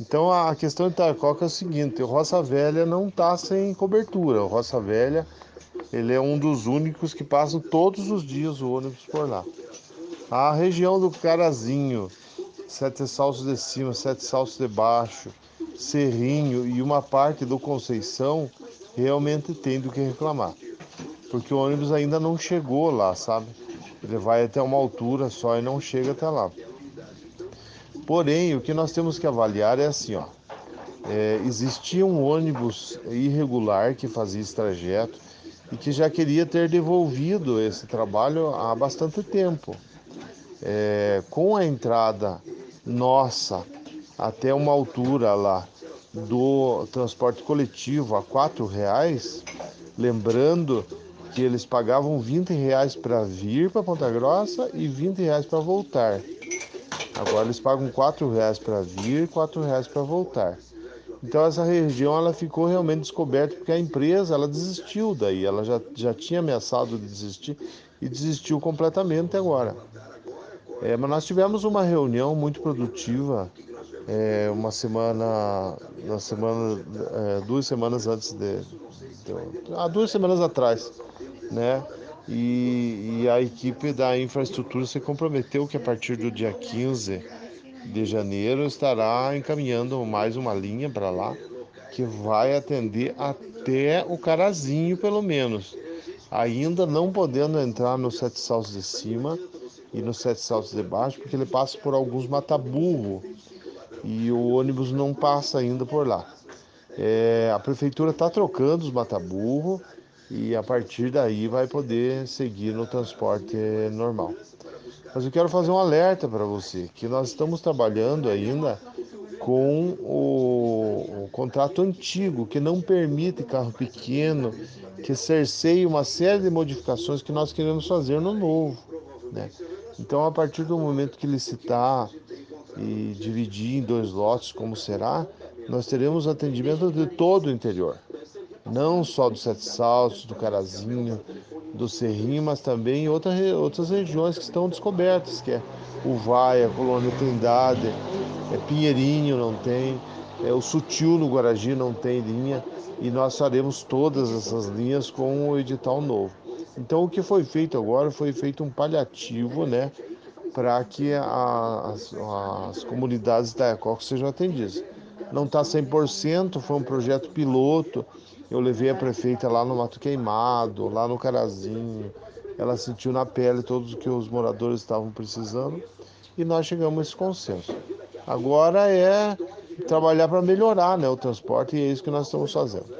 Então a questão de Itaiacoca é o seguinte, o Roça Velha não está sem cobertura. O Roça Velha, ele é um dos únicos que passam todos os dias o ônibus por lá. A região do Carazinho, Sete Saltos de Cima, Sete Salsos de Baixo, Serrinho e uma parte do Conceição realmente tem do que reclamar. Porque o ônibus ainda não chegou lá, sabe? Ele vai até uma altura só e não chega até lá. Porém, o que nós temos que avaliar é assim, ó. Existia um ônibus irregular que fazia esse trajeto e que já queria ter devolvido esse trabalho há bastante tempo. Com a entrada nossa até uma altura lá do transporte coletivo a R$4, lembrando que eles pagavam R$20 para vir para Ponta Grossa e R$20 para voltar. Agora eles pagam R$4 para vir e R$4 para voltar. Então essa região ela ficou realmente descoberta porque a empresa ela desistiu daí, ela já tinha ameaçado de desistir e desistiu completamente agora. Mas nós tivemos uma reunião muito produtiva, duas semanas atrás, né? E a equipe da infraestrutura se comprometeu que a partir do dia 15 de janeiro estará encaminhando mais uma linha para lá, que vai atender até o Carazinho, pelo menos. Ainda não podendo entrar nos Sete Saltos de Cima e nos Sete Saltos de Baixo, porque ele passa por alguns mataburros e o ônibus não passa ainda por lá. A prefeitura está trocando os mataburros e a partir daí vai poder seguir no transporte normal. Mas eu quero fazer um alerta para você, que nós estamos trabalhando ainda com o contrato antigo, que não permite carro pequeno, que cerceia uma série de modificações que nós queremos fazer no novo, né? Então, a partir do momento que licitar e dividir em dois lotes, como será, nós teremos atendimento de todo o interior. Não só dos Sete Saltos, do Carazinho, do Serrinho, mas também outras regiões que estão descobertas, que é o Vaia, Colônia, Trindade, Pinheirinho não tem, o Sutil no Guarají não tem linha, e nós faremos todas essas linhas com o edital novo. Então o que foi feito agora foi feito um paliativo, né, para que as comunidades da Itaiacoca sejam atendidas. Não está 100%, foi um projeto piloto. Eu levei a prefeita lá no Mato Queimado, lá no Carazinho. Ela sentiu na pele tudo o que os moradores estavam precisando e nós chegamos a esse consenso. Agora é trabalhar para melhorar, né, o transporte, e é isso que nós estamos fazendo.